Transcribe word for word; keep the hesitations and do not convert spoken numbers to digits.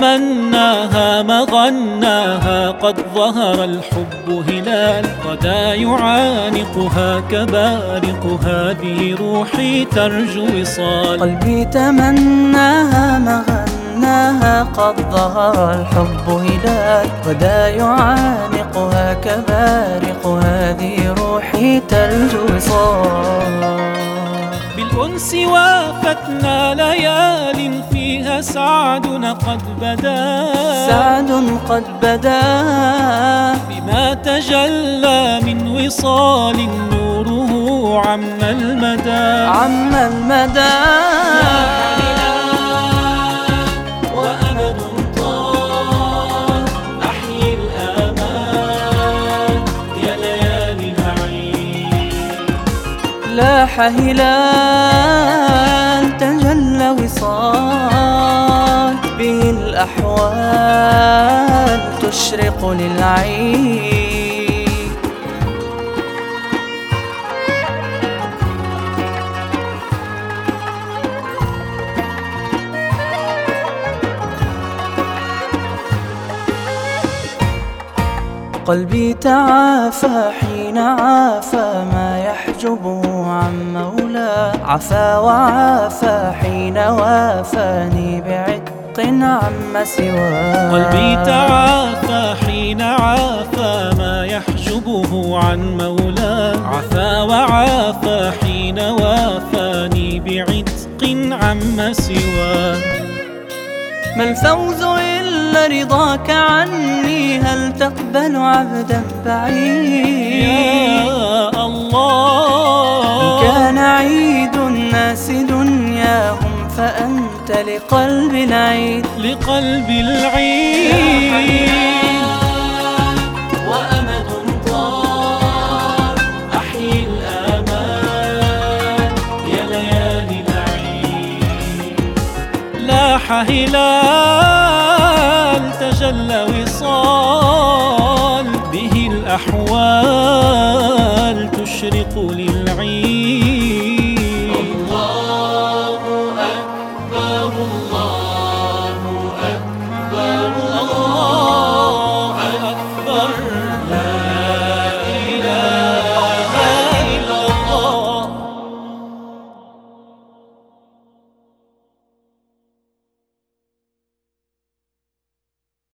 تمناها مغناها قد ظهر الحب هلال غدا يعانقها كبارق هذه روحي ترجو وصال. قلبي تمناها مغناها قد ظهر الحب هلال غدا يعانقها كبارق هذه روحي ترجو وصال. بالأنس وافتنا ليال فيها سعدنا قد بدا سعد قد بدا بما تجلى من وصال نوره عم المدى عم المدى وأمل طال أحيي الآمال يا ليالي العين. لاح هلال تجلى وصال به الأحوال تشرق للعين. قلبي تعافى حين عافى ما يحجبه عن مولاه عفا وعافى حين وافاني بعتق عما سواه. قلبي تعافى حين عافى ما يحجبه عن مولاه عفا وعافى حين وافاني بعتق عما سواه. ما الفوز إلا رضاك عني هل تقبل عبدا بعيد يا الله. إن كان عيد الناس دنياهم فأنت لقلب العيد لقلب العيد. لاح هلال تجلى وصال به الأحوال تشرق للعين.